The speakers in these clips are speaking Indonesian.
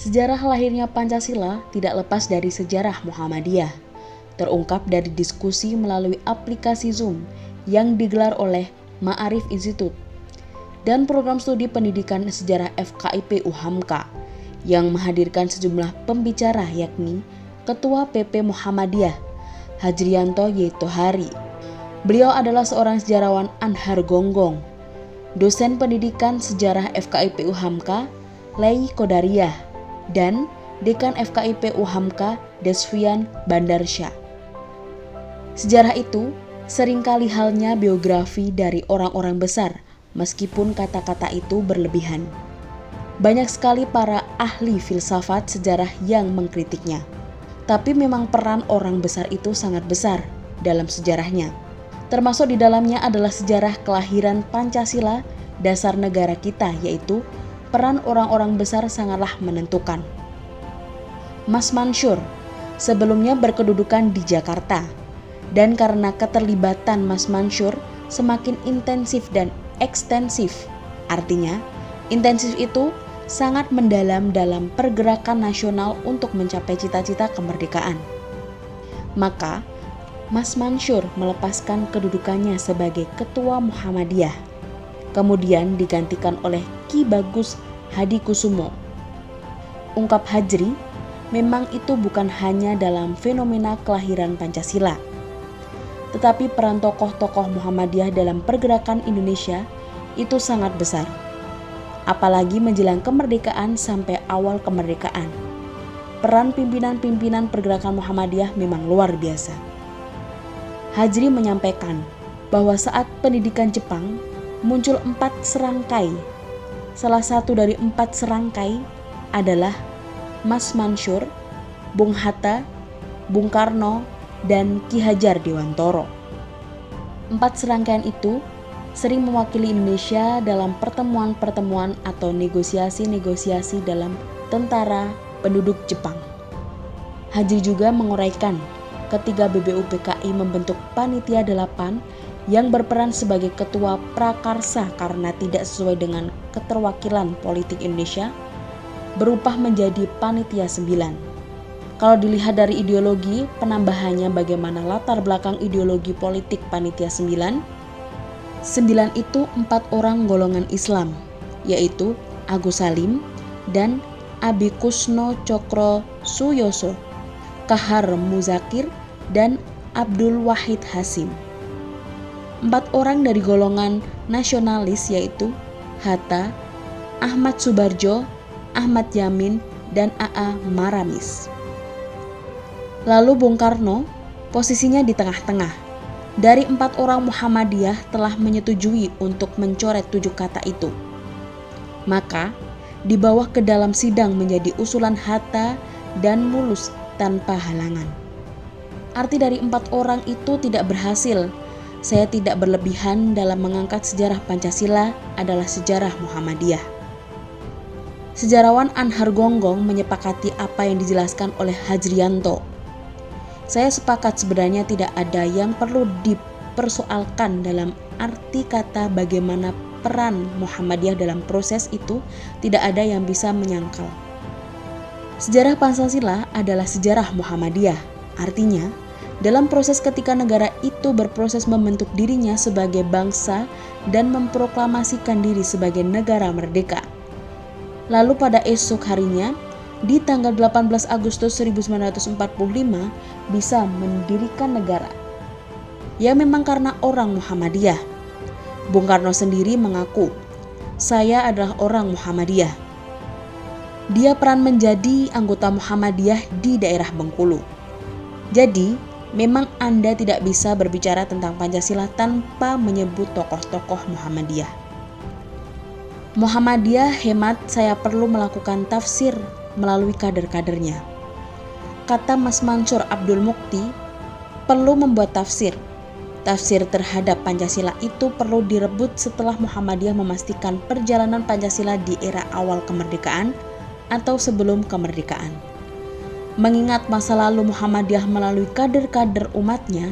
Sejarah lahirnya Pancasila tidak lepas dari sejarah Muhammadiyah, terungkap dari diskusi melalui aplikasi Zoom yang digelar oleh Ma'arif Institut dan program studi pendidikan sejarah FKIP Uhamka yang menghadirkan sejumlah pembicara yakni Ketua PP Muhammadiyah, Hajriyanto Y. Thohari. Beliau adalah seorang sejarawan Anhar Gonggong, dosen pendidikan sejarah FKIP Uhamka, Lai Kodariyah, dan Dekan FKIP Uhamka Desfian Bandar Shah. Sejarah itu seringkali halnya biografi dari orang-orang besar, meskipun kata-kata itu berlebihan. Banyak sekali para ahli filsafat sejarah yang mengkritiknya. Tapi memang peran orang besar itu sangat besar dalam sejarahnya. Termasuk di dalamnya adalah sejarah kelahiran Pancasila, dasar negara kita, yaitu peran orang-orang besar sangatlah menentukan. Mas Mansyur sebelumnya berkedudukan di Jakarta, dan karena keterlibatan Mas Mansyur semakin intensif dan ekstensif, artinya intensif itu sangat mendalam dalam pergerakan nasional untuk mencapai cita-cita kemerdekaan. Maka, Mas Mansyur melepaskan kedudukannya sebagai Ketua Muhammadiyah, kemudian digantikan oleh Ki Bagus Hadikusumo. Ungkap Hajri, memang itu bukan hanya dalam fenomena kelahiran Pancasila, tetapi peran tokoh-tokoh Muhammadiyah dalam pergerakan Indonesia itu sangat besar. Apalagi menjelang kemerdekaan sampai awal kemerdekaan, peran pimpinan-pimpinan pergerakan Muhammadiyah memang luar biasa. Hajri menyampaikan bahwa saat pendidikan Jepang muncul 4 serangkai. Salah satu dari 4 serangkai adalah Mas Mansyur, Bung Hatta, Bung Karno, dan Ki Hajar Dewantoro. 4 serangkaian itu sering mewakili Indonesia dalam pertemuan-pertemuan atau negosiasi-negosiasi dalam tentara penduduk Jepang. Hajri juga menguraikan ketika BPUBKI membentuk Panitia 8 yang berperan sebagai ketua prakarsa karena tidak sesuai dengan keterwakilan politik Indonesia, berubah menjadi Panitia 9. Kalau dilihat dari ideologi, penambahannya bagaimana latar belakang ideologi politik Panitia 9, 9 itu 4 orang golongan Islam, yaitu Agus Salim dan Abikusno Tjokrosujoso, Kahar Muzakir, dan Abdul Wahid Hasim. 4 orang dari golongan nasionalis yaitu Hatta, Ahmad Subarjo, Ahmad Yamin, dan AA Maramis. Lalu Bung Karno posisinya di tengah-tengah. Dari 4 orang Muhammadiyah telah menyetujui untuk mencoret 7 kata itu. Maka, dibawa ke dalam sidang menjadi usulan Hatta dan mulus tanpa halangan. Arti dari 4 orang itu tidak berhasil. Saya tidak berlebihan dalam mengangkat sejarah Pancasila adalah sejarah Muhammadiyah. Sejarawan Anhar Gonggong menyepakati apa yang dijelaskan oleh Hajriyanto. Saya sepakat sebenarnya tidak ada yang perlu dipersoalkan dalam arti kata bagaimana peran Muhammadiyah dalam proses itu tidak ada yang bisa menyangkal. Sejarah Pancasila adalah sejarah Muhammadiyah, artinya dalam proses ketika negara itu berproses membentuk dirinya sebagai bangsa dan memproklamasikan diri sebagai negara merdeka. Lalu pada esok harinya, di tanggal 18 Agustus 1945 bisa mendirikan negara. Ya memang karena orang Muhammadiyah. Bung Karno sendiri mengaku, saya adalah orang Muhammadiyah. Dia peran menjadi anggota Muhammadiyah di daerah Bengkulu. Jadi, memang Anda tidak bisa berbicara tentang Pancasila tanpa menyebut tokoh-tokoh Muhammadiyah. Muhammadiyah hemat saya perlu melakukan tafsir melalui kader-kadernya. Kata Mas Mansyur Abdul Mukti, perlu membuat tafsir. Tafsir terhadap Pancasila itu perlu direbut setelah Muhammadiyah memastikan perjalanan Pancasila di era awal kemerdekaan atau sebelum kemerdekaan. Mengingat masa lalu Muhammadiyah melalui kader-kader umatnya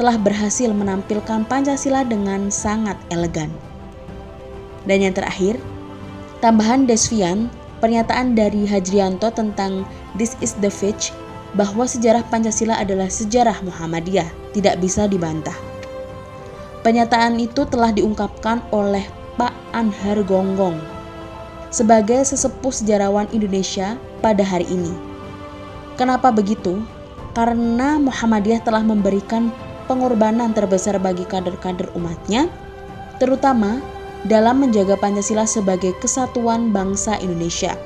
telah berhasil menampilkan Pancasila dengan sangat elegan. Dan yang terakhir, tambahan Desfian Pernyataan dari Hajriyanto tentang This is the Fitch bahwa sejarah Pancasila adalah sejarah Muhammadiyah tidak bisa dibantah. Pernyataan itu telah diungkapkan oleh Pak Anhar Gonggong sebagai sesepuh sejarawan Indonesia pada hari ini. Kenapa begitu? Karena Muhammadiyah telah memberikan pengorbanan terbesar bagi kader-kader umatnya, terutama dalam menjaga Pancasila sebagai kesatuan bangsa Indonesia.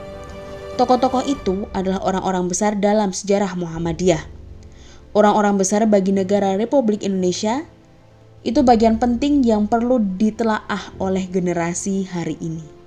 Tokoh-tokoh itu adalah orang-orang besar dalam sejarah Muhammadiyah. Orang-orang besar bagi negara Republik Indonesia itu bagian penting yang perlu ditelaah oleh generasi hari ini.